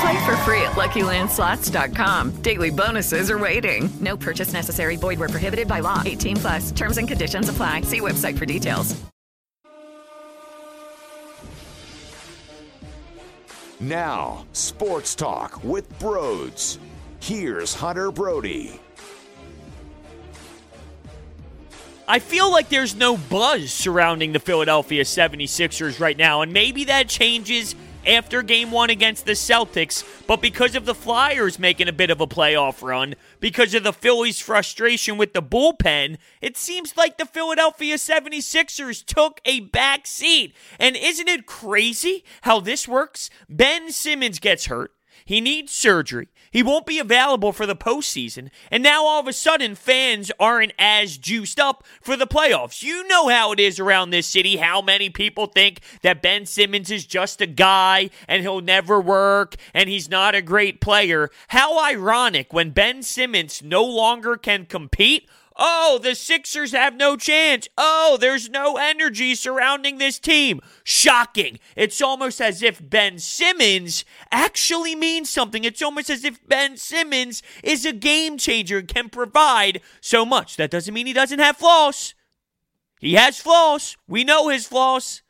Play for free at LuckyLandSlots.com. Daily bonuses are waiting. No purchase necessary. Void where prohibited by law. 18+. Terms and conditions apply. See website for details. Now, Sports Talk with Broads. Here's Hunter Brody. I feel like there's no buzz surrounding the Philadelphia 76ers right now, and maybe that changes after Game 1 against the Celtics, but because of the Flyers making a bit of a playoff run, because of the Phillies' frustration with the bullpen, it seems like the Philadelphia 76ers took a back seat. And isn't it crazy how this works? Ben Simmons gets hurt. He needs surgery. He won't be available for the postseason. And now all of a sudden, fans aren't as juiced up for the playoffs. You know how it is around this city, how many people think that Ben Simmons is just a guy and he'll never work and he's not a great player. How ironic when Ben Simmons no longer can compete. Oh, the Sixers have no chance. Oh, there's no energy surrounding this team. Shocking. It's almost as if Ben Simmons actually means something. It's almost as if Ben Simmons is a game changer and can provide so much. That doesn't mean he doesn't have flaws. He has flaws. We know his flaws.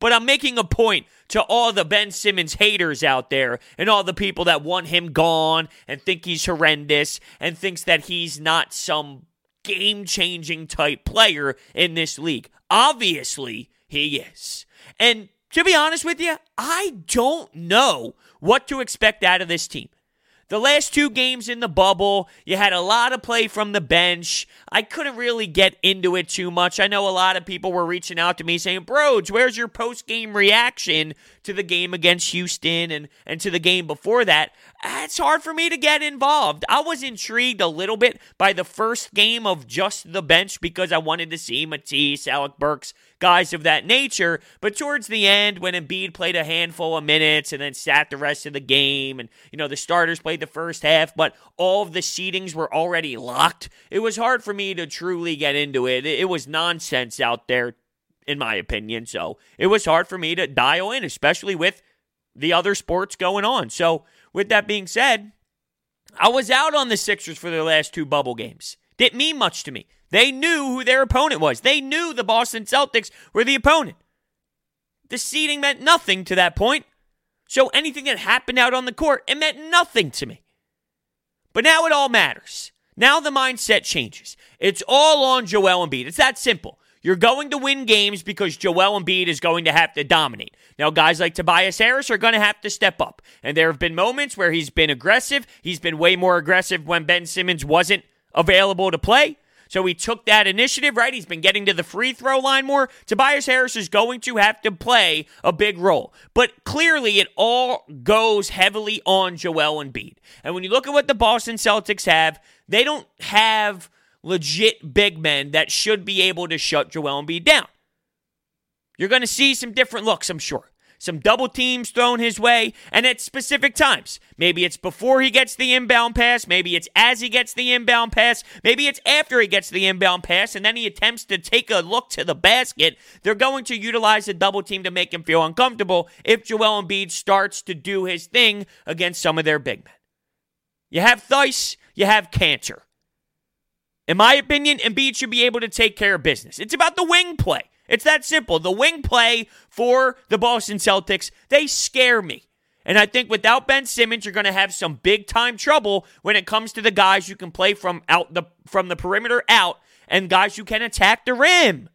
But I'm making a point to all the Ben Simmons haters out there and all the people that want him gone and think he's horrendous and thinks that he's not some game-changing type player in this league. Obviously, he is. And to be honest with you, I don't know what to expect out of this team. The last two games in the bubble, you had a lot of play from the bench. I couldn't really get into it too much. I know a lot of people were reaching out to me saying, Broads, where's your post-game reaction to the game against Houston and to the game before that? It's hard for me to get involved. I was intrigued a little bit by the first game of just the bench because I wanted to see Matisse, Alec Burks, guys of that nature, but towards the end when Embiid played a handful of minutes and then sat the rest of the game and, the starters played the first half, but all of the seedings were already locked, it was hard for me to truly get into it. It was nonsense out there, in my opinion, so it was hard for me to dial in, especially with the other sports going on. So with that being said, I was out on the Sixers for their last two bubble games. Didn't mean much to me. They knew who their opponent was. They knew the Boston Celtics were the opponent. The seeding meant nothing to that point. So anything that happened out on the court, it meant nothing to me. But now it all matters. Now the mindset changes. It's all on Joel Embiid. It's that simple. You're going to win games because Joel Embiid is going to have to dominate. Now, guys like Tobias Harris are going to have to step up. And there have been moments where he's been aggressive. He's been way more aggressive when Ben Simmons wasn't available to play. So he took that initiative, right? He's been getting to the free throw line more. Tobias Harris is going to have to play a big role. But clearly, it all goes heavily on Joel Embiid. And when you look at what the Boston Celtics have, they don't have legit big men that should be able to shut Joel Embiid down. You're going to see some different looks, I'm sure. Some double teams thrown his way, and at specific times. Maybe it's before he gets the inbound pass. Maybe it's as he gets the inbound pass. Maybe it's after he gets the inbound pass, and then he attempts to take a look to the basket. They're going to utilize the double team to make him feel uncomfortable if Joel Embiid starts to do his thing against some of their big men. You have Theis, you have Cantor. In my opinion, Embiid should be able to take care of business. It's about the wing play. It's that simple. The wing play for the Boston Celtics, they scare me. And I think without Ben Simmons, you're going to have some big-time trouble when it comes to the guys you can play from the perimeter out and guys who can attack the rim.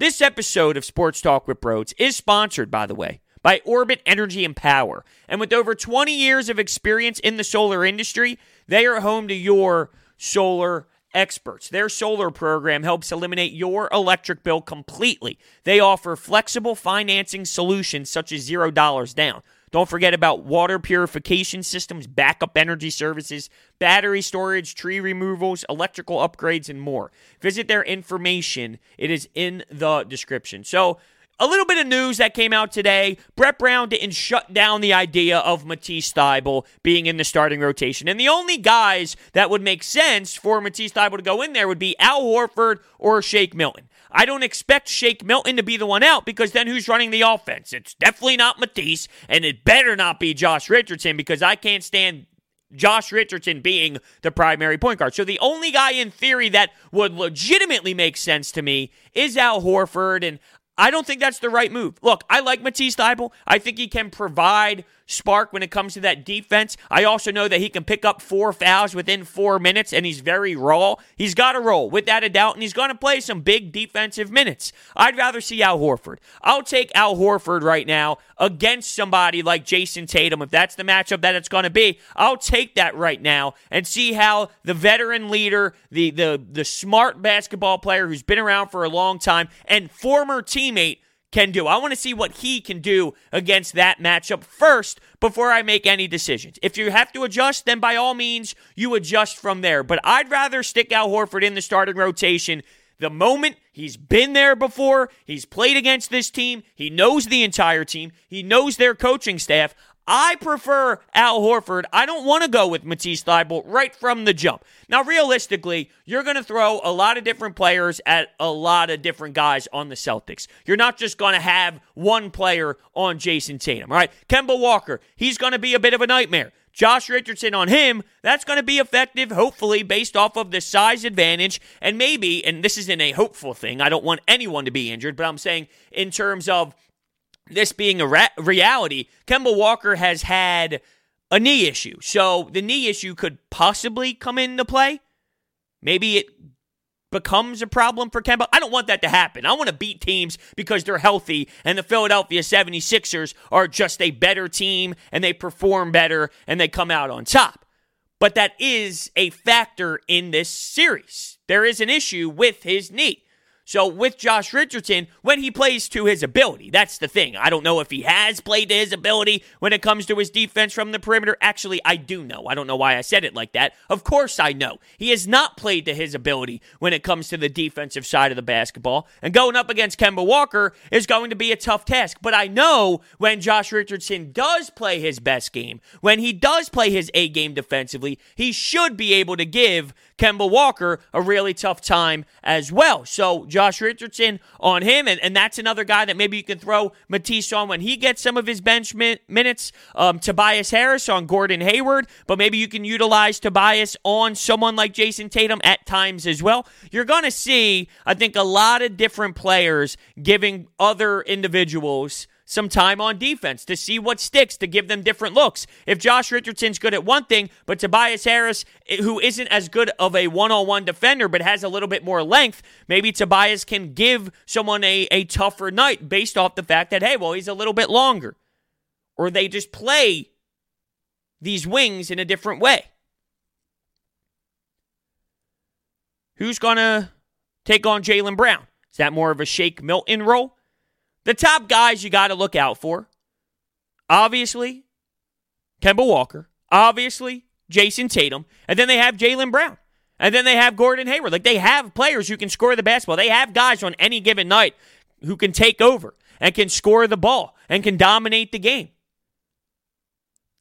This episode of Sports Talk with Rhodes is sponsored, by the way, by Orbit Energy and Power. And with over 20 years of experience in the solar industry, they are home to your solar experts. Their solar program helps eliminate your electric bill completely. They offer flexible financing solutions such as $0 down. Don't forget about water purification systems, backup energy services, battery storage, tree removals, electrical upgrades, and more. Visit their information. It is in the description. So, a little bit of news that came out today. Brett Brown didn't shut down the idea of Matisse Thybulle being in the starting rotation. And the only guys that would make sense for Matisse Thybulle to go in there would be Al Horford or Shake Milton. I don't expect Shake Milton to be the one out because then who's running the offense? It's definitely not Matisse, and it better not be Josh Richardson because I can't stand Josh Richardson being the primary point guard. So the only guy in theory that would legitimately make sense to me is Al Horford, and I don't think that's the right move. Look, I like Matisse Thybulle. I think he can provide spark when it comes to that defense. I also know that he can pick up 4 fouls within 4 minutes, and he's very raw. He's got to roll, without a doubt, and he's going to play some big defensive minutes. I'd rather see Al Horford. I'll take Al Horford right now against somebody like Jason Tatum. If that's the matchup that it's going to be, I'll take that right now and see how the veteran leader, the smart basketball player who's been around for a long time and former teammate can do. I want to see what he can do against that matchup first before I make any decisions. If you have to adjust, then by all means, you adjust from there. But I'd rather stick Al Horford in the starting rotation the moment he's been there before, he's played against this team, he knows the entire team, he knows their coaching staff. I prefer Al Horford. I don't want to go with Matisse Thybulle right from the jump. Now, realistically, you're going to throw a lot of different players at a lot of different guys on the Celtics. You're not just going to have one player on Jason Tatum, all right? Kemba Walker, he's going to be a bit of a nightmare. Josh Richardson on him, that's going to be effective, hopefully, based off of the size advantage, and maybe, and this isn't a hopeful thing, I don't want anyone to be injured, but I'm saying in terms of this being a reality, Kemba Walker has had a knee issue. So the knee issue could possibly come into play. Maybe it becomes a problem for Kemba. I don't want that to happen. I want to beat teams because they're healthy, and the Philadelphia 76ers are just a better team, and they perform better, and they come out on top. But that is a factor in this series. There is an issue with his knee. So with Josh Richardson, when he plays to his ability, that's the thing. I don't know if he has played to his ability when it comes to his defense from the perimeter. Actually, I do know. I don't know why I said it like that. Of course I know. He has not played to his ability when it comes to the defensive side of the basketball. And going up against Kemba Walker is going to be a tough task. But I know when Josh Richardson does play his best game, when he does play his A game defensively, he should be able to give Kemba Walker a really tough time as well. So Josh Richardson on him, and that's another guy that maybe you can throw Matisse on when he gets some of his bench minutes. Tobias Harris on Gordon Hayward, but maybe you can utilize Tobias on someone like Jason Tatum at times as well. You're going to see, I think, a lot of different players giving other individuals some time on defense to see what sticks, to give them different looks. If Josh Richardson's good at one thing, but Tobias Harris, who isn't as good of a one-on-one defender but has a little bit more length, maybe Tobias can give someone a tougher night based off the fact that, hey, well, he's a little bit longer. Or they just play these wings in a different way. Who's going to take on Jaylen Brown? Is that more of a Shake Milton role? The top guys you got to look out for, obviously, Kemba Walker, obviously, Jason Tatum, and then they have Jaylen Brown, and then they have Gordon Hayward. Like, they have players who can score the basketball. They have guys on any given night who can take over and can score the ball and can dominate the game.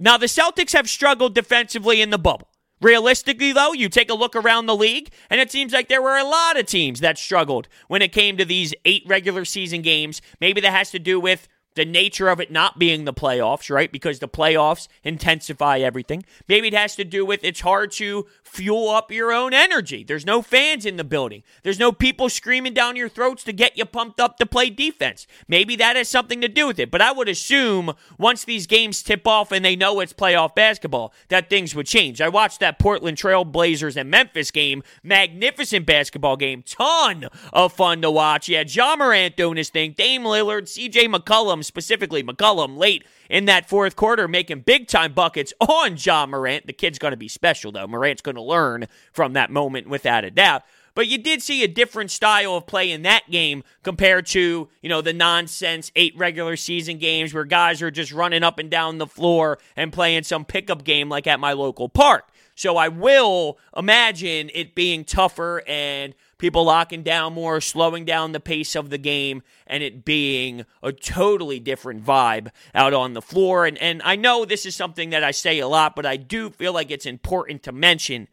Now, the Celtics have struggled defensively in the bubble. Realistically, though, you take a look around the league, and it seems like there were a lot of teams that struggled when it came to these 8 regular season games. Maybe that has to do with the nature of it not being the playoffs, right? Because the playoffs intensify everything. Maybe it has to do with it's hard to fuel up your own energy. There's no fans in the building. There's no people screaming down your throats to get you pumped up to play defense. Maybe that has something to do with it. But I would assume once these games tip off and they know it's playoff basketball, that things would change. I watched that Portland Trail Blazers and Memphis game. Magnificent basketball game. Ton of fun to watch. Yeah, Ja Morant doing his thing. Dame Lillard, CJ McCollum, specifically McCollum, late in that fourth quarter, making big-time buckets on Ja Morant. The kid's going to be special, though. Morant's going to learn from that moment without a doubt. But you did see a different style of play in that game compared to, you know, the nonsense 8 regular season games where guys are just running up and down the floor and playing some pickup game like at my local park. So I will imagine it being tougher and people locking down more, slowing down the pace of the game, and it being a totally different vibe out on the floor. And I know this is something that I say a lot, but I do feel like it's important to mention.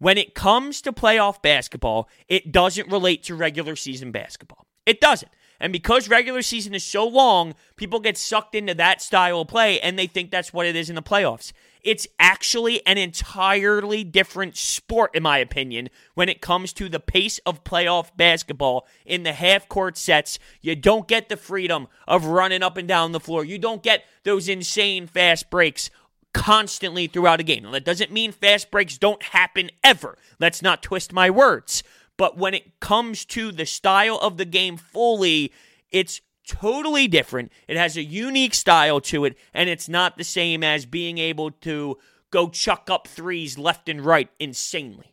When it comes to playoff basketball, it doesn't relate to regular season basketball. It doesn't. And because regular season is so long, people get sucked into that style of play, and they think that's what it is in the playoffs. It's actually an entirely different sport, in my opinion, when it comes to the pace of playoff basketball in the half-court sets. You don't get the freedom of running up and down the floor. You don't get those insane fast breaks constantly throughout a game. Now, that doesn't mean fast breaks don't happen ever. Let's not twist my words. But when it comes to the style of the game fully, it's totally different. It has a unique style to it, and it's not the same as being able to go chuck up threes left and right insanely.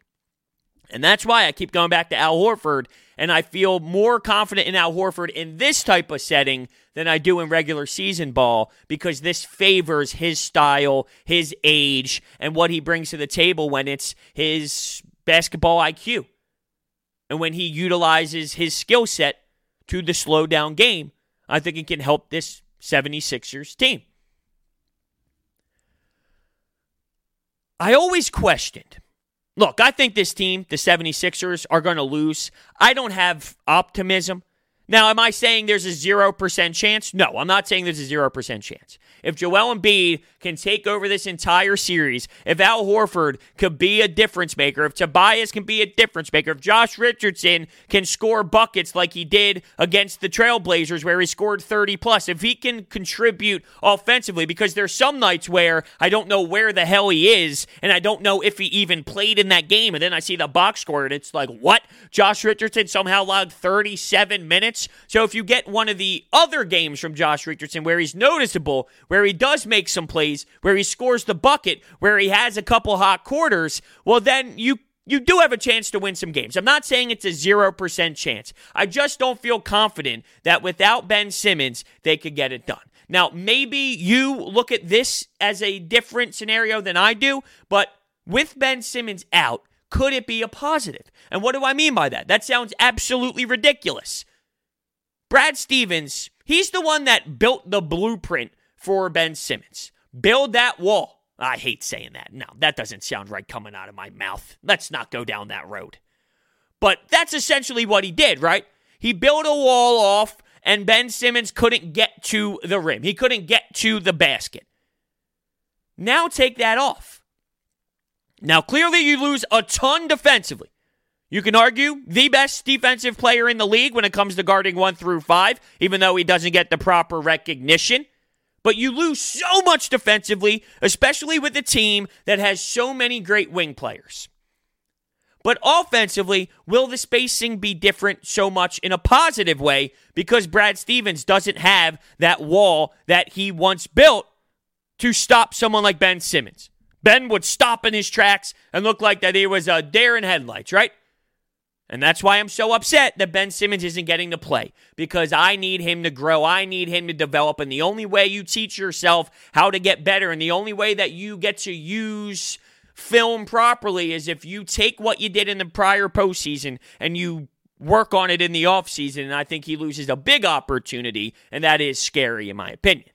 And that's why I keep going back to Al Horford, and I feel more confident in Al Horford in this type of setting than I do in regular season ball, because this favors his style, his age, and what he brings to the table when it's his basketball IQ. And when he utilizes his skill set to the slow down game, I think it can help this 76ers team. I always questioned. Look, I think this team, the 76ers, are going to lose. I don't have optimism. Now, am I saying there's a 0% chance? No, I'm not saying there's a 0% chance. If Joel Embiid can take over this entire series, if Al Horford could be a difference maker, if Tobias can be a difference maker, if Josh Richardson can score buckets like he did against the Trailblazers where he scored 30+, if he can contribute offensively, because there's some nights where I don't know where the hell he is, and I don't know if he even played in that game, and then I see the box score, and it's like, what? Josh Richardson somehow logged 37 minutes? So if you get one of the other games from Josh Richardson where he's noticeable, where he does make some plays, where he scores the bucket, where he has a couple hot quarters, well, then you do have a chance to win some games. I'm not saying it's a 0% chance. I just don't feel confident that without Ben Simmons, they could get it done. Now, maybe you look at this as a different scenario than I do, but with Ben Simmons out, could it be a positive? And what do I mean by that? That sounds absolutely ridiculous. Brad Stevens, he's the one that built the blueprint for Ben Simmons. Build that wall. I hate saying that. No, that doesn't sound right coming out of my mouth. Let's not go down that road. But that's essentially what he did, right? He built a wall off, and Ben Simmons couldn't get to the rim. He couldn't get to the basket. Now take that off. Now, clearly you lose a ton defensively. You can argue the best defensive player in the league when it comes to guarding 1 through 5, even though he doesn't get the proper recognition. But you lose so much defensively, especially with a team that has so many great wing players. But offensively, will the spacing be different so much in a positive way because Brad Stevens doesn't have that wall that he once built to stop someone like Ben Simmons? Ben would stop in his tracks and look like that he was a deer in headlights, right? And that's why I'm so upset that Ben Simmons isn't getting to play, because I need him to grow. I need him to develop. And the only way you teach yourself how to get better, and the only way that you get to use film properly, is if you take what you did in the prior postseason and you work on it in the offseason. And I think he loses a big opportunity, and that is scary in my opinion.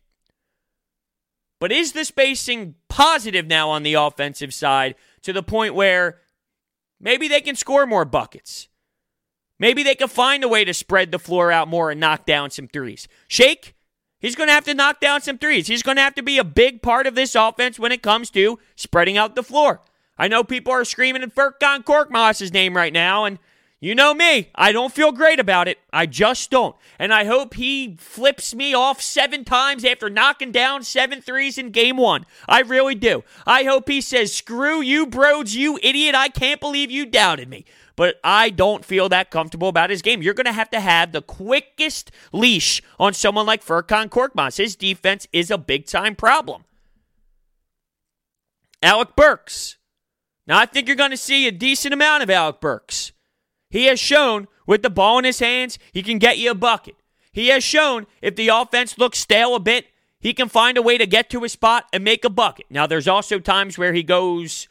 But is the spacing positive now on the offensive side to the point where maybe they can score more buckets? Maybe they can find a way to spread the floor out more and knock down some threes. Shake, He's going to have to knock down some threes. He's going to have to be a big part of this offense when it comes to spreading out the floor. I know people are screaming at Furkan Korkmaz's name right now, and you know me. I don't feel great about it. I just don't. And I hope he flips me off 7 times after knocking down 7 threes in game 1. I really do. I hope he says, screw you, broads, you idiot. I can't believe you doubted me. But I don't feel that comfortable about his game. You're going to have the quickest leash on someone like Furkan Korkmaz. His defense is a big-time problem. Alec Burks. Now, I think you're going to see a decent amount of Alec Burks. He has shown with the ball in his hands, he can get you a bucket. He has shown if the offense looks stale a bit, he can find a way to get to his spot and make a bucket. Now, there's also times where he goes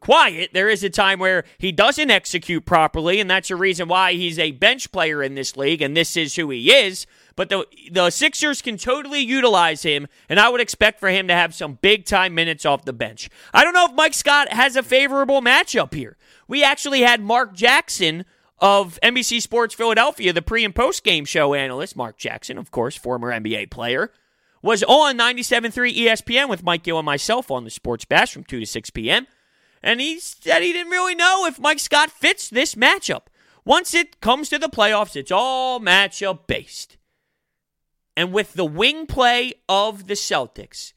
quiet. There is a time where he doesn't execute properly, and that's the reason why he's a bench player in this league, and this is who he is. But the Sixers can totally utilize him, and I would expect for him to have some big-time minutes off the bench. I don't know if Mike Scott has a favorable matchup here. We actually had Mark Jackson of NBC Sports Philadelphia, the pre- and post-game show analyst, Mark Jackson, of course, former NBA player, was on 97.3 ESPN with Mike Gill and myself on the Sports Bash from 2 to 6 p.m., and he said he didn't really know if Mike Scott fits this matchup. Once it comes to the playoffs, it's all matchup-based. And with the wing play of the Celtics,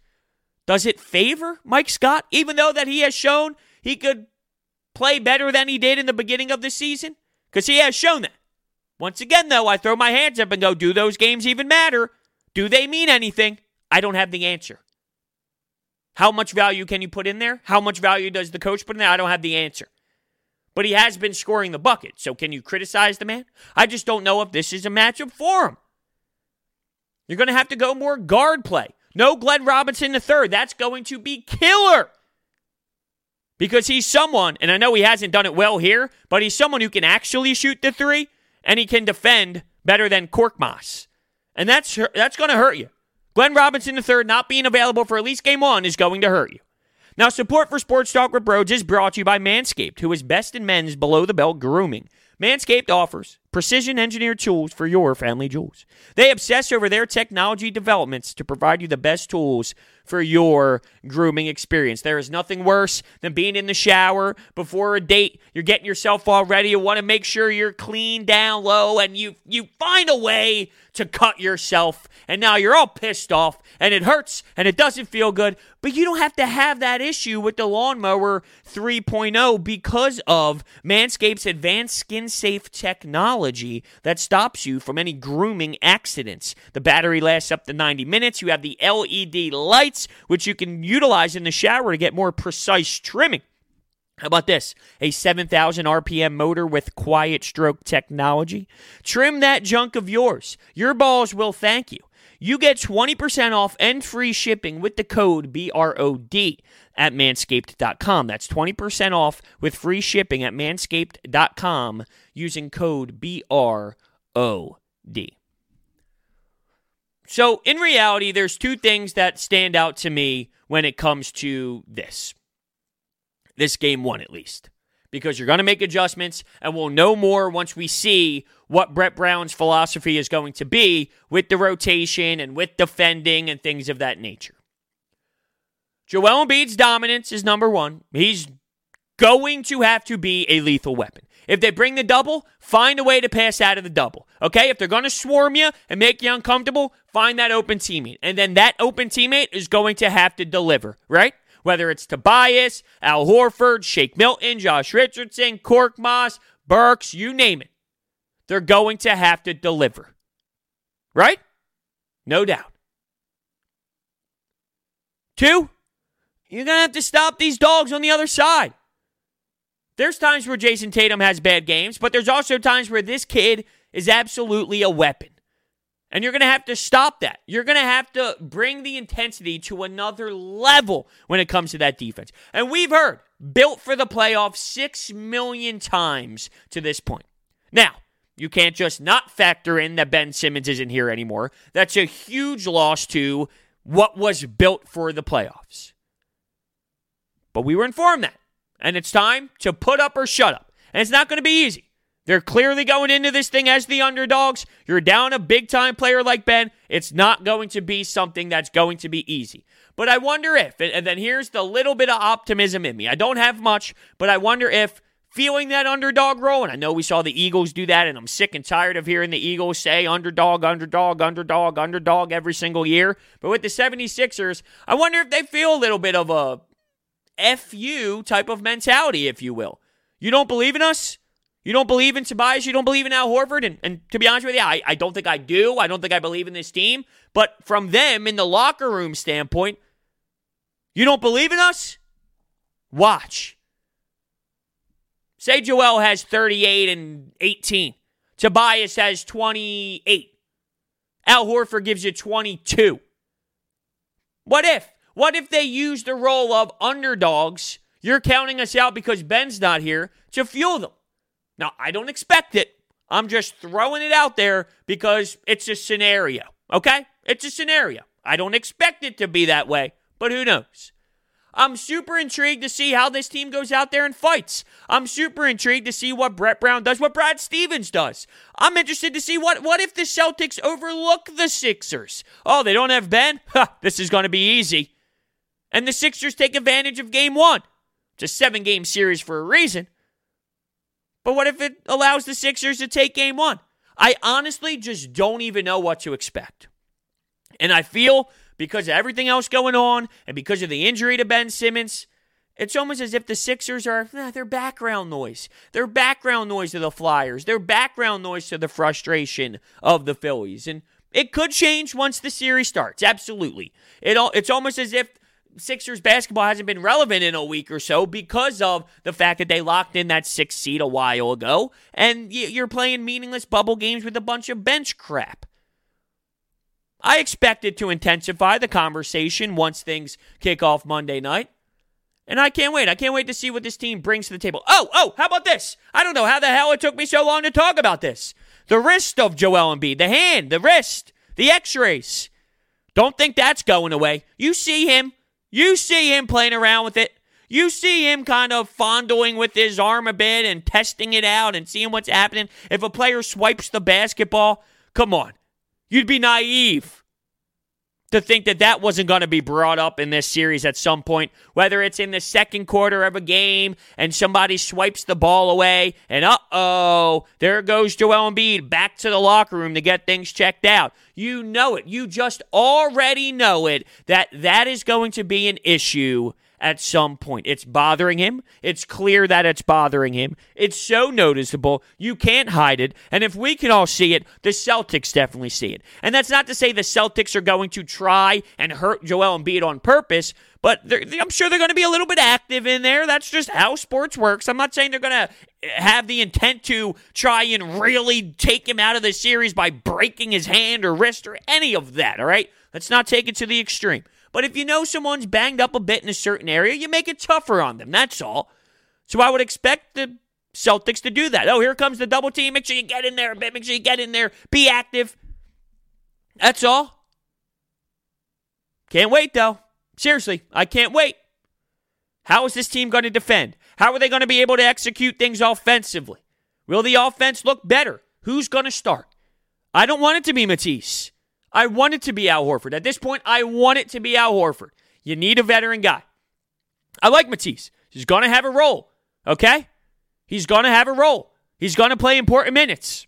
does it favor Mike Scott, even though that he has shown he could play better than he did in the beginning of the season? Because he has shown that. Once again, though, I throw my hands up and go, do those games even matter? Do they mean anything? I don't have the answer. How much value can you put in there? How much value does the coach put in there? I don't have the answer. But he has been scoring the bucket, so can you criticize the man? I just don't know if this is a matchup for him. You're going to have to go more guard play. No Glenn Robinson III. That's going to be killer. Because he's someone, and I know he hasn't done it well here, but he's someone who can actually shoot the three, and he can defend better than Korkmaz. And that's going to hurt you. Glenn Robinson III not being available for at least game 1 is going to hurt you. Now, support for Sports Talk with Broads is brought to you by Manscaped, who is best in men's below-the-belt grooming. Manscaped offers precision-engineered tools for your family jewels. They obsess over their technology developments to provide you the best tools for your grooming experience. There is nothing worse than being in the shower before a date. You're getting yourself all ready. You want to make sure you're clean down low, and you find a way to cut yourself, and now you're all pissed off, and it hurts, and it doesn't feel good, but you don't have to have that issue with the Lawnmower 3.0 because of Manscaped's advanced skin-safe technology that stops you from any grooming accidents. The battery lasts up to 90 minutes. You have the LED lights, which you can utilize in the shower to get more precise trimming. How about this? A 7,000 RPM motor with quiet stroke technology. Trim that junk of yours. Your balls will thank you. You get 20% off and free shipping with the code BROD at manscaped.com. That's 20% off with free shipping at manscaped.com using code BROD. So, in reality, there's 2 things that stand out to me when it comes to this game 1, at least, because you're going to make adjustments, and we'll know more once we see what Brett Brown's philosophy is going to be with the rotation and with defending and things of that nature. Joel Embiid's dominance is number 1. He's going to have to be a lethal weapon. If they bring the double, find a way to pass out of the double, okay? If they're going to swarm you and make you uncomfortable, find that open teammate. And then that open teammate is going to have to deliver, right? Whether it's Tobias, Al Horford, Shake Milton, Josh Richardson, Korkmaz, Burks, you name it. They're going to have to deliver, right? No doubt. 2, you're going to have to stop these dogs on the other side. There's times where Jason Tatum has bad games, but there's also times where this kid is absolutely a weapon. And you're going to have to stop that. You're going to have to bring the intensity to another level when it comes to that defense. And we've heard, built for the playoffs 6 million times to this point. Now, you can't just not factor in that Ben Simmons isn't here anymore. That's a huge loss to what was built for the playoffs. But we were informed that. And it's time to put up or shut up. And it's not going to be easy. They're clearly going into this thing as the underdogs. You're down a big-time player like Ben. It's not going to be something that's going to be easy. But I wonder if, and then here's the little bit of optimism in me. I don't have much, but I wonder if feeling that underdog role, and I know we saw the Eagles do that, and I'm sick and tired of hearing the Eagles say underdog, underdog, underdog, underdog every single year. But with the 76ers, I wonder if they feel a little bit of a F you type of mentality, if you will. You don't believe in us? You don't believe in Tobias? You don't believe in Al Horford? And to be honest with you, I don't think I do. I don't think I believe in this team. But from them, in the locker room standpoint, you don't believe in us? Watch. Say Joel has 38 and 18. Tobias has 28. Al Horford gives you 22. What if? What if they use the role of underdogs? You're counting us out because Ben's not here to fuel them. Now, I don't expect it. I'm just throwing it out there because it's a scenario, okay? It's a scenario. I don't expect it to be that way, but who knows? I'm super intrigued to see how this team goes out there and fights. I'm super intrigued to see what Brett Brown does, what Brad Stevens does. I'm interested to see what if the Celtics overlook the Sixers. Oh, they don't have Ben? Ha, this is going to be easy. And the Sixers take advantage of game one. It's a 7-game series for a reason. But what if it allows the Sixers to take game one? I honestly just don't even know what to expect. And I feel because of everything else going on and because of the injury to Ben Simmons, it's almost as if the Sixers are, they're background noise. They're background noise to the Flyers. They're background noise to the frustration of the Phillies. And it could change once the series starts, absolutely. It's almost as if Sixers basketball hasn't been relevant in a week or so because of the fact that they locked in that 6th seed a while ago, and you're playing meaningless bubble games with a bunch of bench crap. I expect it to intensify the conversation once things kick off Monday night, and I can't wait. I can't wait to see what this team brings to the table. Oh, how about this? I don't know how the hell it took me so long to talk about this. The wrist of Joel Embiid, the hand, the wrist, the x-rays. Don't think that's going away. You see him playing around with it. You see him kind of fondling with his arm a bit and testing it out and seeing what's happening. If a player swipes the basketball, come on. You'd be naive to think that wasn't going to be brought up in this series at some point, whether it's in the second quarter of a game and somebody swipes the ball away and there goes Joel Embiid back to the locker room to get things checked out. You know it. You just already know it that is going to be an issue at some point. It's bothering him. It's clear that it's bothering him. It's so noticeable. You can't hide it. And if we can all see it, the Celtics definitely see it. And that's not to say the Celtics are going to try and hurt Joel Embiid on purpose, but I'm sure they're going to be a little bit active in there. That's just how sports works. I'm not saying they're going to have the intent to try and really take him out of the series by breaking his hand or wrist or any of that, all right? Let's not take it to the extreme. But if you know someone's banged up a bit in a certain area, you make it tougher on them. That's all. So I would expect the Celtics to do that. Oh, here comes the double team. Make sure you get in there a bit. Make sure you get in there. Be active. That's all. Can't wait, though. Seriously, I can't wait. How is this team going to defend? How are they going to be able to execute things offensively? Will the offense look better? Who's going to start? I don't want it to be Matisse. I want it to be Al Horford. At this point, I want it to be Al Horford. You need a veteran guy. I like Matisse. He's going to have a role, okay? He's going to have a role. He's going to play important minutes.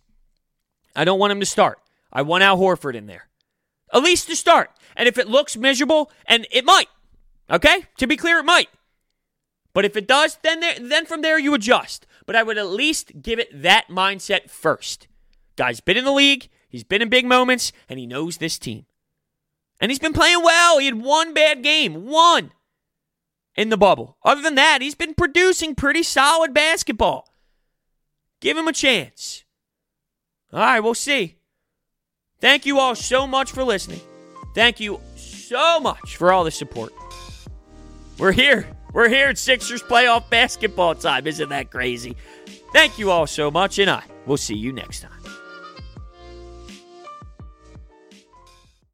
I don't want him to start. I want Al Horford in there. At least to start. And if it looks miserable, and it might, okay? To be clear, it might. But if it does, then from there you adjust. But I would at least give it that mindset first. Guy's been in the league. He's been in big moments, and he knows this team. And he's been playing well. He had one bad game. One in the bubble. Other than that, he's been producing pretty solid basketball. Give him a chance. All right, we'll see. Thank you all so much for listening. Thank you so much for all the support. We're here. We're here at Sixers playoff basketball time. Isn't that crazy? Thank you all so much, and I will see you next time.